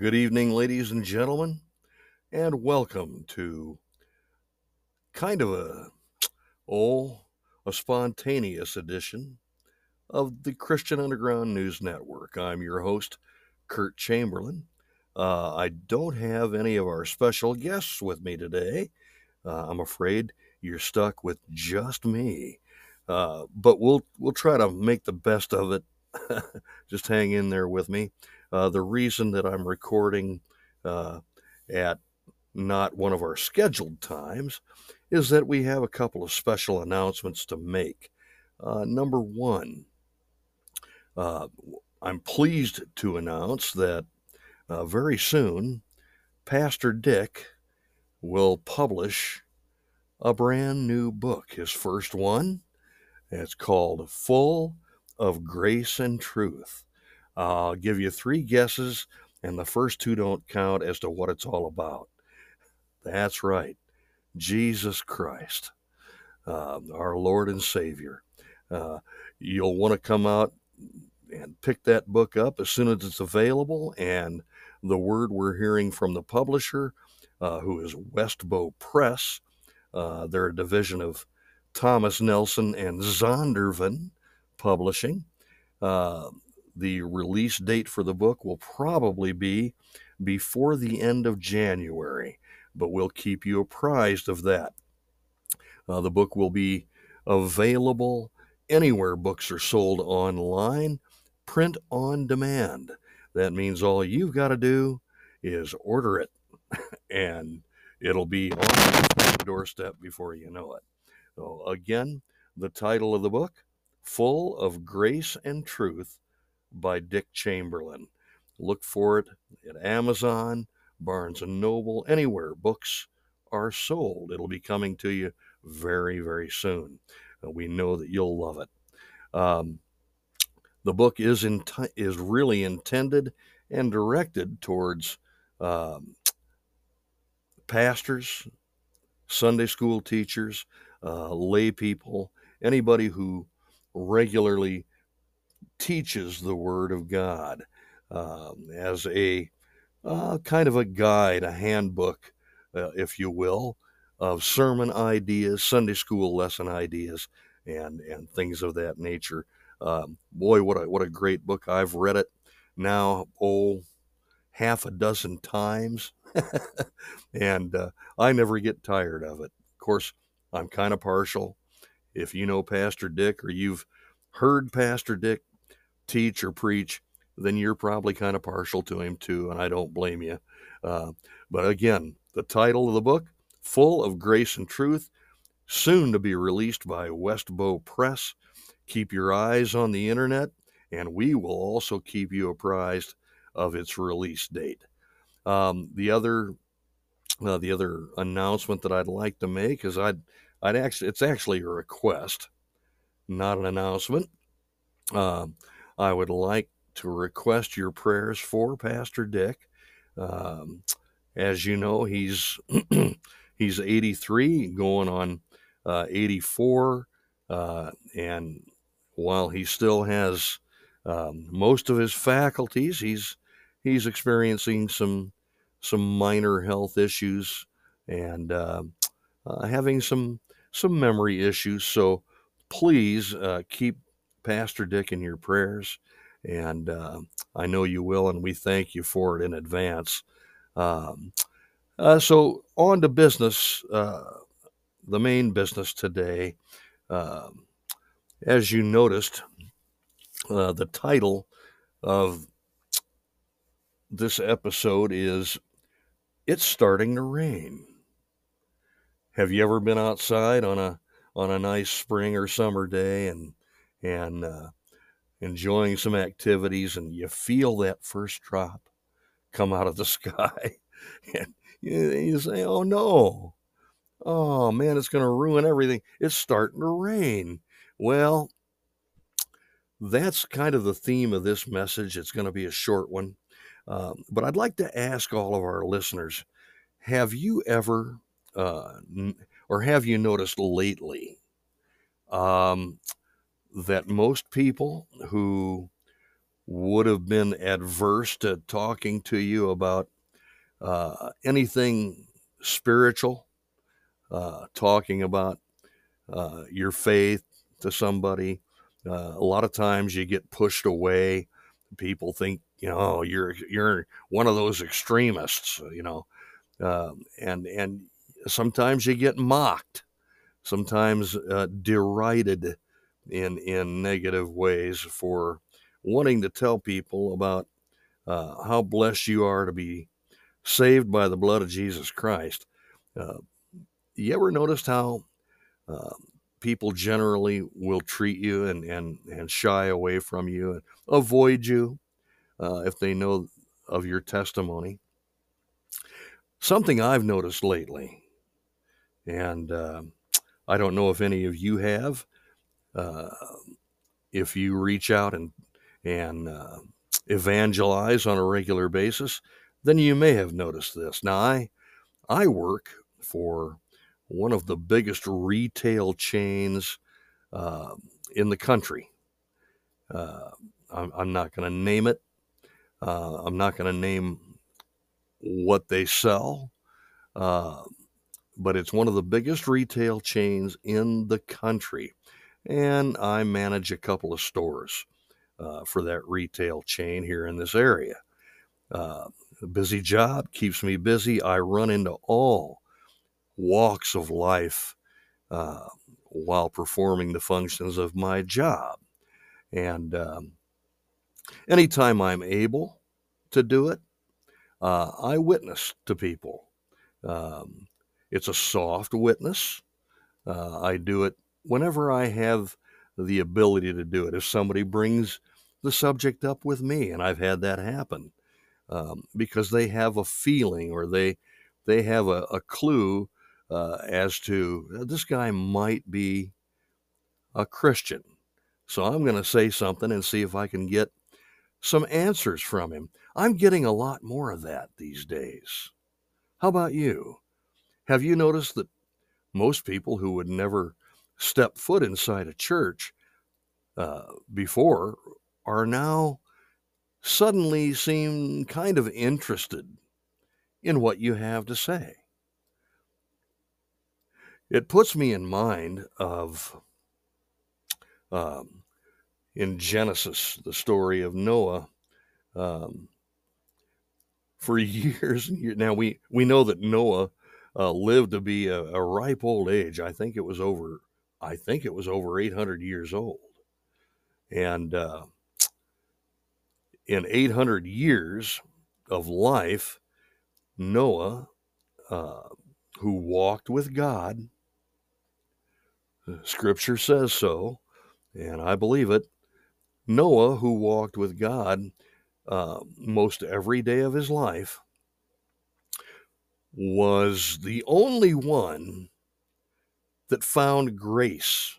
Good evening, ladies and gentlemen, and welcome to kind of a spontaneous edition of the Christian Underground News Network. I'm your host, Curtis Chamberlain. I don't have any of our special guests with me today. I'm afraid you're stuck with just me, but we'll try to make the best of it. Just hang in there with me. The reason that I'm recording at not one of our scheduled times is that we have a couple of special announcements to make. Number one, I'm pleased to announce that very soon, Pastor Dick will publish a brand new book, his first one. It's called Full of Grace and Truth. I'll give you three guesses, and the first two don't count as to what it's all about. That's right. Jesus Christ, our Lord and Savior. You'll want to come out and pick that book up as soon as it's available, and the word we're hearing from the publisher, who is Westbow Press, they're a division of Thomas Nelson and Zondervan Publishing. The release date for the book will probably be before the end of January, but we'll keep you apprised of that. The book will be available anywhere books are sold online, print on demand. That means all you've got to do is order it, and it'll be on the doorstep before you know it. So again, the title of the book, Full of Grace and Truth, by Dick Chamberlain. Look for it at Amazon, Barnes & Noble, anywhere books are sold. It'll be coming to you very, very soon. We know that you'll love it. The book is really intended and directed towards pastors, Sunday school teachers, lay people, anybody who regularly teaches the Word of God as a kind of a guide, a handbook, if you will, of sermon ideas, Sunday school lesson ideas, and things of that nature. Boy, what a great book. I've read it now, half a dozen times, and I never get tired of it. Of course, I'm kind of partial. If you know Pastor Dick, or you've heard Pastor Dick teach or preach, then you're probably kind of partial to him too, and I don't blame you. But again, the title of the book, Full of Grace and Truth, soon to be released by Westbow Press. Keep your eyes on the internet, and we will also keep you apprised of its release date. The other announcement that I'd like to make is it's actually a request, not an announcement. I would like to request your prayers for Pastor Dick. As you know, he's 83, going on 84, and while he still has most of his faculties, he's experiencing some minor health issues and having some memory issues. So please keep Pastor Dick in your prayers, and I know you will, and we thank you for it in advance. So on to business, the main business today. As you noticed, the title of this episode is "It's Starting to Rain." Have you ever been outside on a nice spring or summer day and enjoying some activities, and you feel that first drop come out of the sky, and you say, "Oh no, oh man, it's going to ruin everything. It's starting to rain." Well, that's kind of the theme of this message. It's going to be a short one, but I'd like to ask all of our listeners, have you ever, or have you noticed lately, that most people who would have been adverse to talking to you about anything spiritual, talking about your faith to somebody. A lot of times you get pushed away. People think, you know, you're one of those extremists, you know, and sometimes you get mocked, sometimes derided in negative ways for wanting to tell people about how blessed you are to be saved by the blood of Jesus Christ. You ever noticed how people generally will treat you and shy away from you and avoid you if they know of your testimony? Something I've noticed lately, and I don't know if any of you have, if you reach out and evangelize on a regular basis, then you may have noticed this. Now, I work for one of the biggest retail chains in the country. I'm not going to name it. I'm not going to name what they sell, but it's one of the biggest retail chains in the country. And I manage a couple of stores for that retail chain here in this area. A busy job, keeps me busy. I run into all walks of life while performing the functions of my job. And anytime I'm able to do it, I witness to people. It's a soft witness. I do it whenever I have the ability to do it. If somebody brings the subject up with me, and I've had that happen, because they have a feeling, or they have a clue as to this guy might be a Christian. So I'm going to say something and see if I can get some answers from him. I'm getting a lot more of that these days. How about you? Have you noticed that most people who would never step foot inside a church before are now suddenly seem kind of interested in what you have to say? It puts me in mind of, in Genesis, the story of Noah. For years and years, now we know that Noah lived to be a ripe old age. I think it was over 800 years old. And in 800 years of life, Noah, who walked with God, Scripture says so, and I believe it, Noah, who walked with God most every day of his life, was the only one that found grace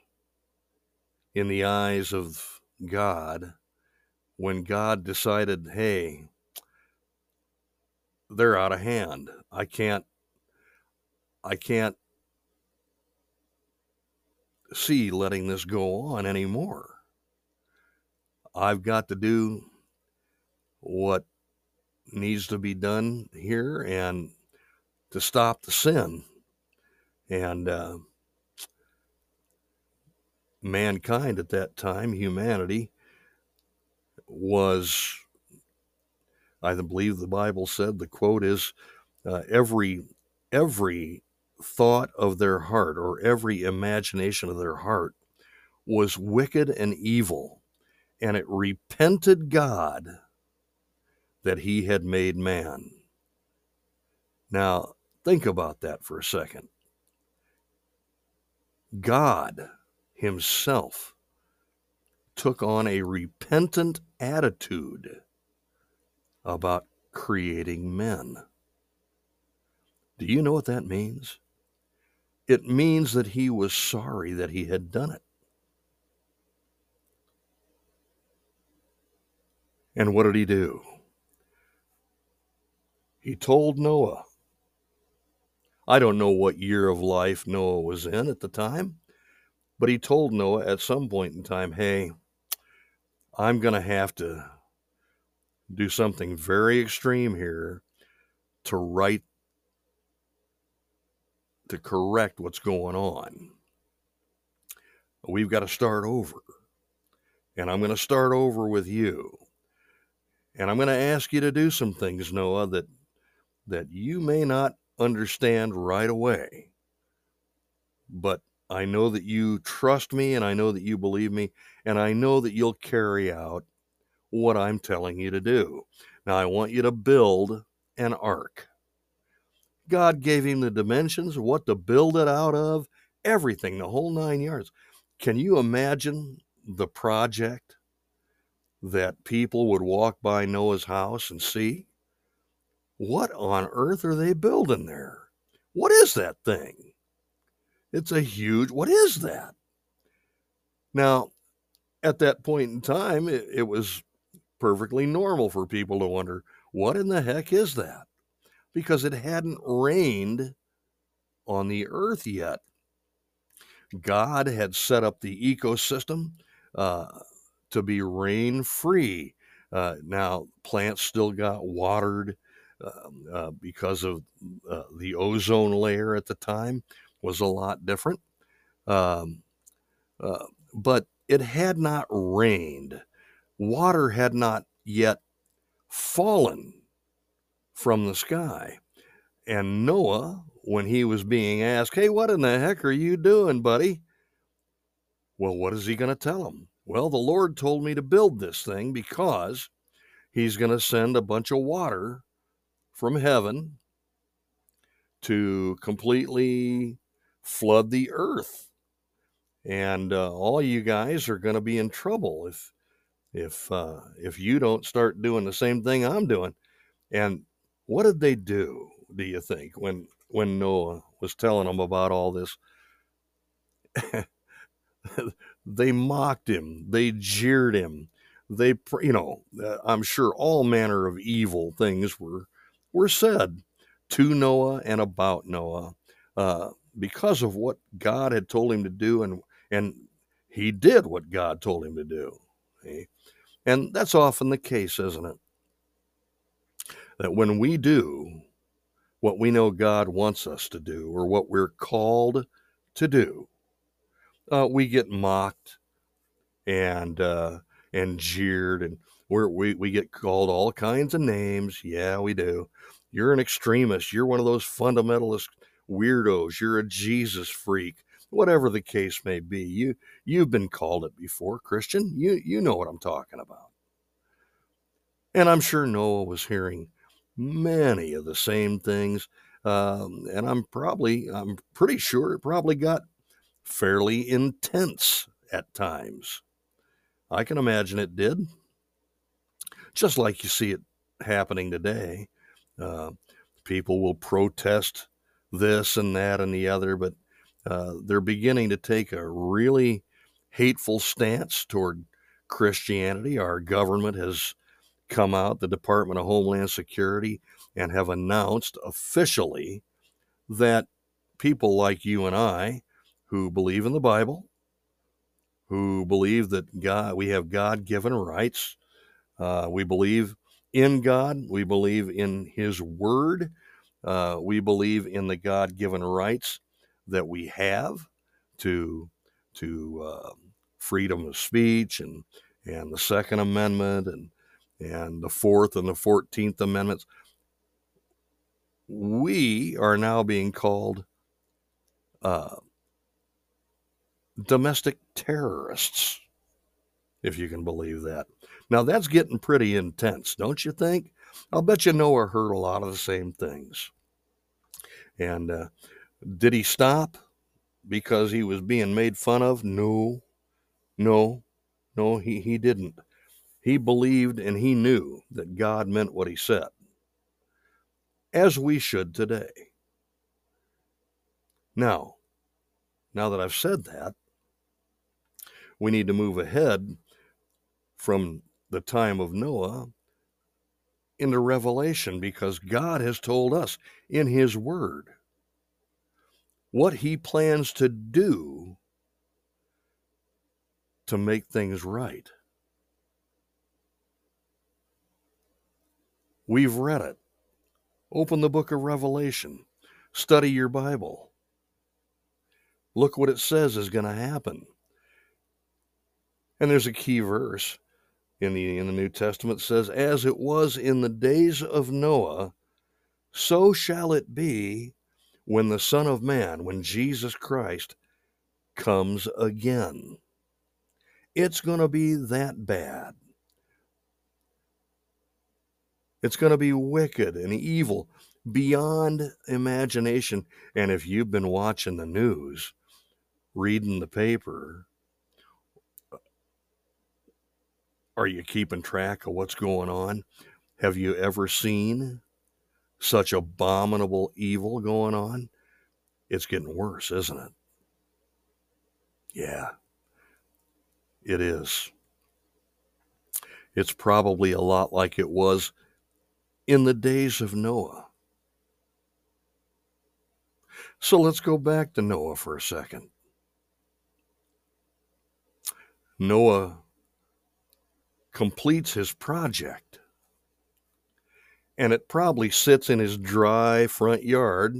in the eyes of God when God decided, hey, they're out of hand. I can't see letting this go on anymore. I've got to do what needs to be done here and to stop the sin. And mankind at that time, humanity, was, I believe the Bible said, the quote is, every thought of their heart, or every imagination of their heart, was wicked and evil, and it repented God that he had made man. Now, think about that for a second. God himself took on a repentant attitude about creating men. Do you know what that means? It means that he was sorry that he had done it. And what did he do? He told Noah. I don't know what year of life Noah was in at the time, but he told Noah at some point in time, hey, I'm going to have to do something very extreme here to correct what's going on. We've got to start over. And I'm going to start over with you. And I'm going to ask you to do some things, Noah, that you may not understand right away. But I know that you trust me, and I know that you believe me, and I know that you'll carry out what I'm telling you to do. Now, I want you to build an ark. God gave him the dimensions, what to build it out of, everything, the whole 9 yards. Can you imagine the project that people would walk by Noah's house and see? What on earth are they building there? What is that thing? It's a huge, what is that? Now, at that point in time, it was perfectly normal for people to wonder, what in the heck is that? Because it hadn't rained on the earth yet. God had set up the ecosystem to be rain-free. Now, plants still got watered because of the ozone layer at the time was a lot different. But it had not rained. Water had not yet fallen from the sky. And Noah, when he was being asked, hey, what in the heck are you doing, buddy? Well, what is he going to tell him? Well, the Lord told me to build this thing because he's going to send a bunch of water from heaven to completely flood the earth. And all you guys are going to be in trouble if you don't start doing the same thing I'm doing. And what did they do, do you think, when Noah was telling them about all this? They mocked him. They jeered him. They, you know, I'm sure all manner of evil things were said to Noah and about Noah because of what God had told him to do, and he did what God told him to do. See? And that's often the case, isn't it? That when we do what we know God wants us to do, or what we're called to do, we get mocked and jeered, and we get called all kinds of names. Yeah, we do. You're an extremist. You're one of those fundamentalist weirdos. You're a Jesus freak. Whatever the case may be, you've been called it before, Christian. You know what I'm talking about. And I'm sure Noah was hearing many of the same things, and I'm pretty sure it probably got fairly intense at times. I can imagine it did, just like you see it happening today. People will protest this and that and the other, but they're beginning to take a really hateful stance toward Christianity. Our government has come out, the Department of Homeland Security, and have announced officially that people like you and I who believe in the Bible, who believe that we have God-given rights, we believe in God, we believe in His Word, we believe in the God-given rights that we have to freedom of speech and the Second Amendment and the Fourth and the 14th Amendments. We are now being called domestic terrorists, if you can believe that. Now, that's getting pretty intense, don't you think? I'll bet you Noah heard a lot of the same things. And did he stop because he was being made fun of? No, he didn't. He believed and he knew that God meant what he said, as we should today. Now that I've said that, we need to move ahead from the time of Noah into Revelation, because God has told us in His Word what He plans to do to make things right. We've read it. Open the book of Revelation. Study your Bible. Look what it says is going to happen. And there's a key verse in the New Testament that says, as it was in the days of Noah, so shall it be when the Son of Man, when Jesus Christ comes again. It's going to be that bad. It's going to be wicked and evil beyond imagination. And if you've been watching the news, reading the paper, are you keeping track of what's going on? Have you ever seen such abominable evil going on? It's getting worse, isn't it? Yeah, it is. It's probably a lot like it was in the days of Noah. So let's go back to Noah for a second. Noah completes his project, and it probably sits in his dry front yard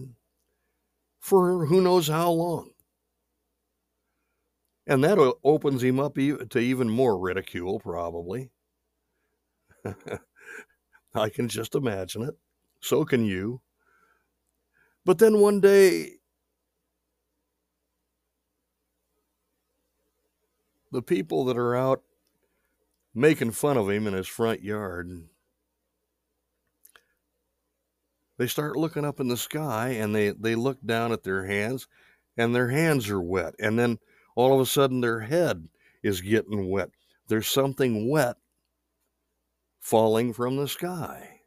for who knows how long. And that opens him up to even more ridicule, probably. I can just imagine it. So can you. But then one day, the people that are out making fun of him in his front yard, they start looking up in the sky, and they look down at their hands, and their hands are wet. And then all of a sudden, their head is getting wet. There's something wet falling from the sky.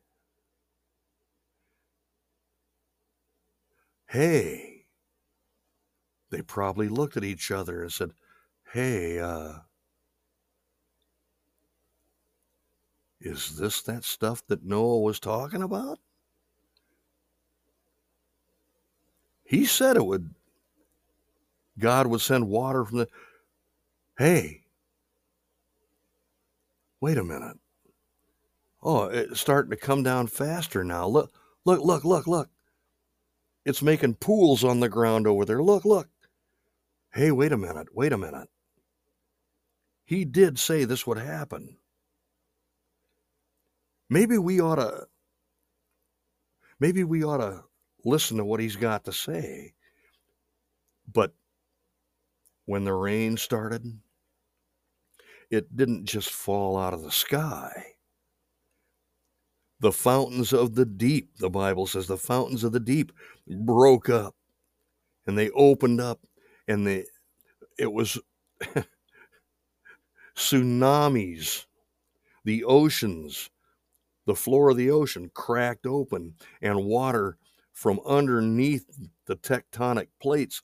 Hey, they probably looked at each other and said, hey, is this that stuff that Noah was talking about? He said God would send water from the... Hey, wait a minute. Oh, it's starting to come down faster now. Look. It's making pools on the ground over there. Look. Hey, wait a minute. He did say this would happen. Maybe we ought to listen to what he's got to say. But when the rain started, it didn't just fall out of the sky. The fountains of the deep, the Bible says, the fountains of the deep broke up, and they opened up, and it was tsunamis. The oceans, the floor of the ocean cracked open, and water from underneath the tectonic plates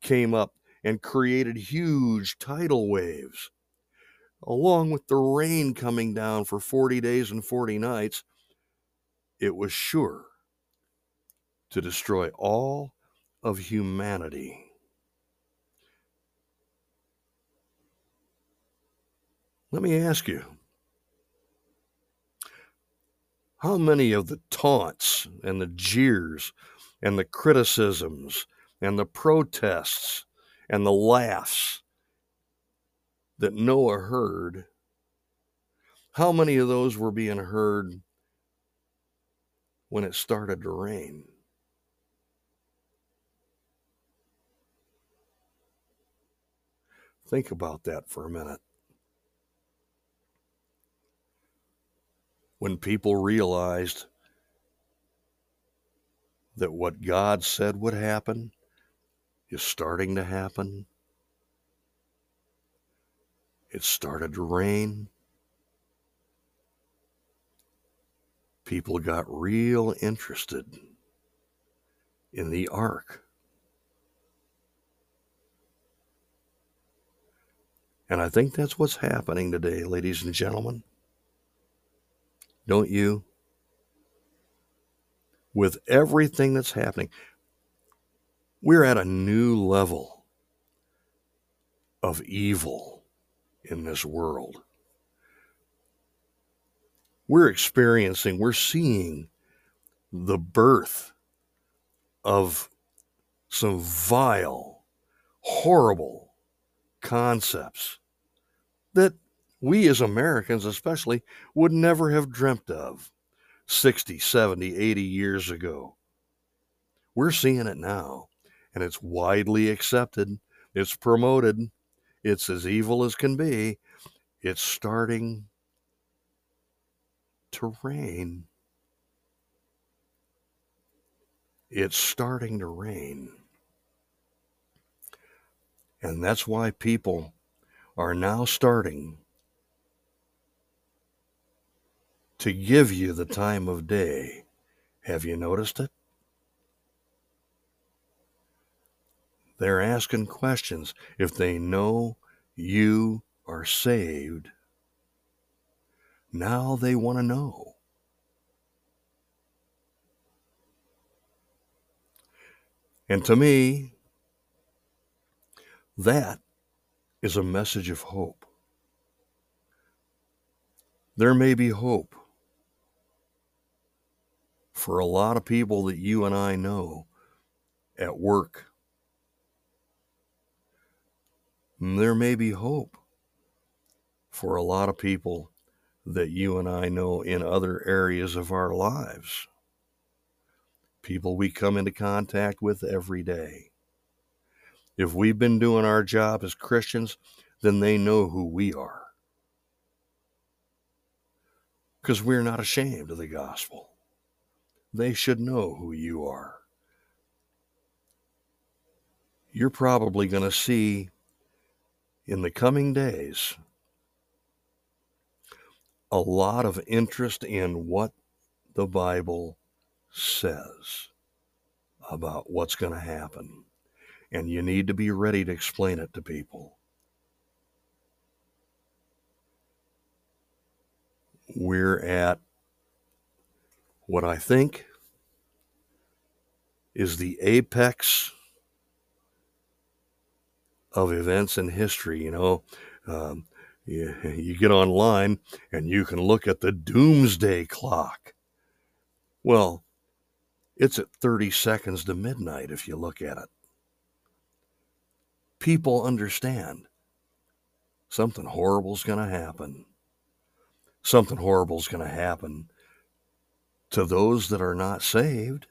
came up and created huge tidal waves. Along with the rain coming down for 40 days and 40 nights, it was sure to destroy all of humanity. Let me ask you, how many of the taunts and the jeers and the criticisms and the protests and the laughs that Noah heard, how many of those were being heard when it started to rain? Think about that for a minute. When people realized that what God said would happen is starting to happen, it started to rain. People got real interested in the ark. And I think that's what's happening today, ladies and gentlemen. Don't you? With everything that's happening, we're at a new level of evil in this world. we're experiencing, we're seeing the birth of some vile, horrible concepts that we as Americans especially would never have dreamt of 60, 70, 80 years ago. We're seeing it now, and it's widely accepted. It's promoted. It's as evil as can be. It's starting to rain. It's starting to rain. And that's why people are now starting to give you the time of day. Have you noticed it? They're asking questions. If they know you are saved, now they want to know. And to me, that is a message of hope. There may be hope for a lot of people that you and I know at work. There may be hope for a lot of people that you and I know in other areas of our lives. People we come into contact with every day. If we've been doing our job as Christians, then they know who we are. Because we're not ashamed of the gospel. They should know who you are. You're probably going to see in the coming days a lot of interest in what the Bible says about what's going to happen. And you need to be ready to explain it to people. We're at what I think is the apex of events in history. You know, you get online and you can look at the doomsday clock. Well, it's at 30 seconds to midnight if you look at it. People understand something horrible is going to happen. Something horrible is going to happen to those that are not saved.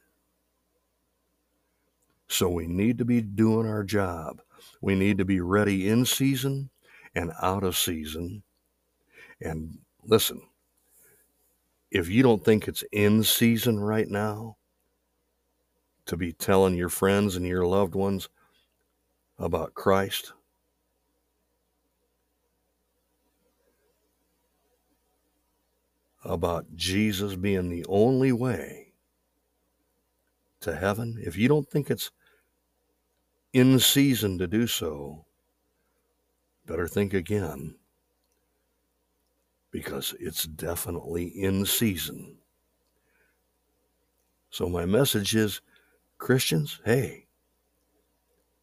So we need to be doing our job. We need to be ready in season and out of season. And listen, if you don't think it's in season right now to be telling your friends and your loved ones about Christ, about Jesus being the only way to heaven, if you don't think it's in season to do so, better think again, because it's definitely in season. So my message is, Christians, hey,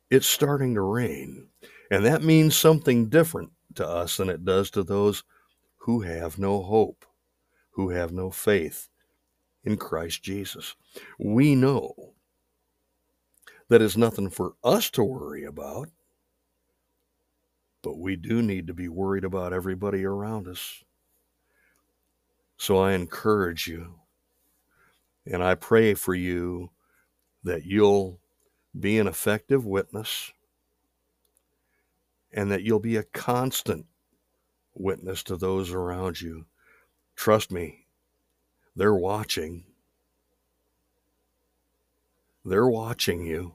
it's starting to rain, and that means something different to us than it does to those who have no hope, who have no faith in Christ Jesus. We know that is nothing for us to worry about, but we do need to be worried about everybody around us. So I encourage you, and I pray for you that you'll be an effective witness, and that you'll be a constant witness to those around you. Trust me, they're watching. They're watching you.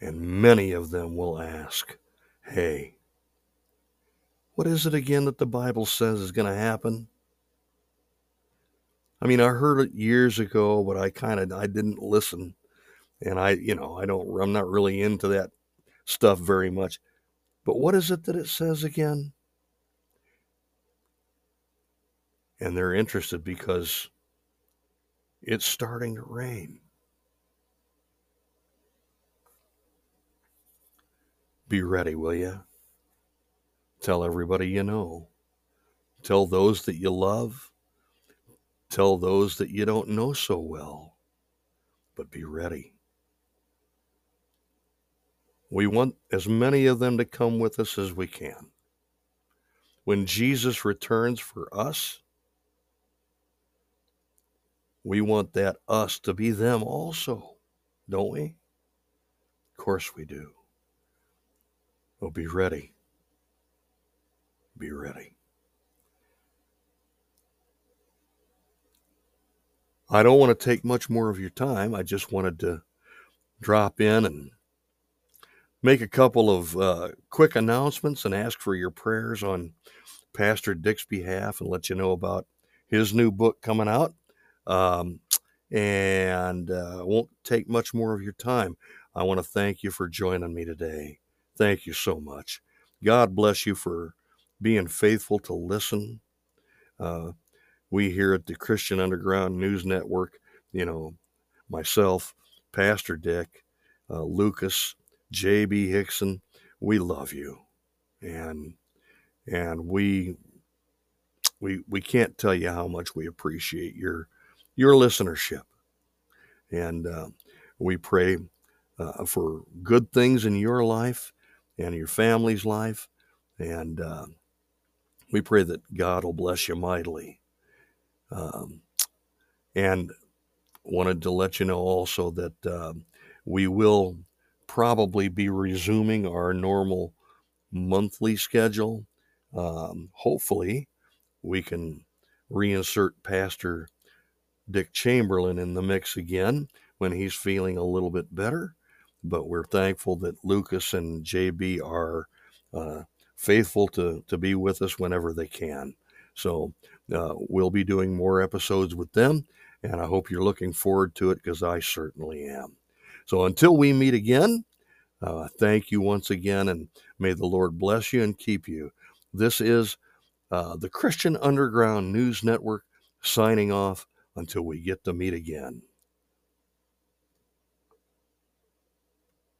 And many of them will ask, hey, what is it again that the Bible says is going to happen? I mean, I heard it years ago, but I didn't listen. And I'm not really into that stuff very much. But what is it that it says again? And they're interested because it's starting to rain. Be ready, will you? Tell everybody you know. Tell those that you love. Tell those that you don't know so well. But be ready. We want as many of them to come with us as we can. When Jesus returns for us, we want that us to be them also, don't we? Of course we do. Well, be ready. Be ready. I don't want to take much more of your time. I just wanted to drop in and make a couple of quick announcements and ask for your prayers on Pastor Dick's behalf and let you know about his new book coming out. And won't take much more of your time. I want to thank you for joining me today. Thank you so much. God bless you for being faithful to listen. We here at the Christian Underground News Network, you know, myself, Pastor Dick, Lucas, J.B. Hixson, we love you. And we can't tell you how much we appreciate your listenership. And we pray for good things in your life and your family's life. And we pray that God will bless you mightily. And wanted to let you know also that we will probably be resuming our normal monthly schedule. Hopefully, we can reinsert Pastor Dick Chamberlain in the mix again when he's feeling a little bit better. But we're thankful that Lucas and JB are faithful to be with us whenever they can. So we'll be doing more episodes with them, and I hope you're looking forward to it because I certainly am. So until we meet again, thank you once again, and may the Lord bless you and keep you. This is the Christian Underground News Network signing off until we get to meet again.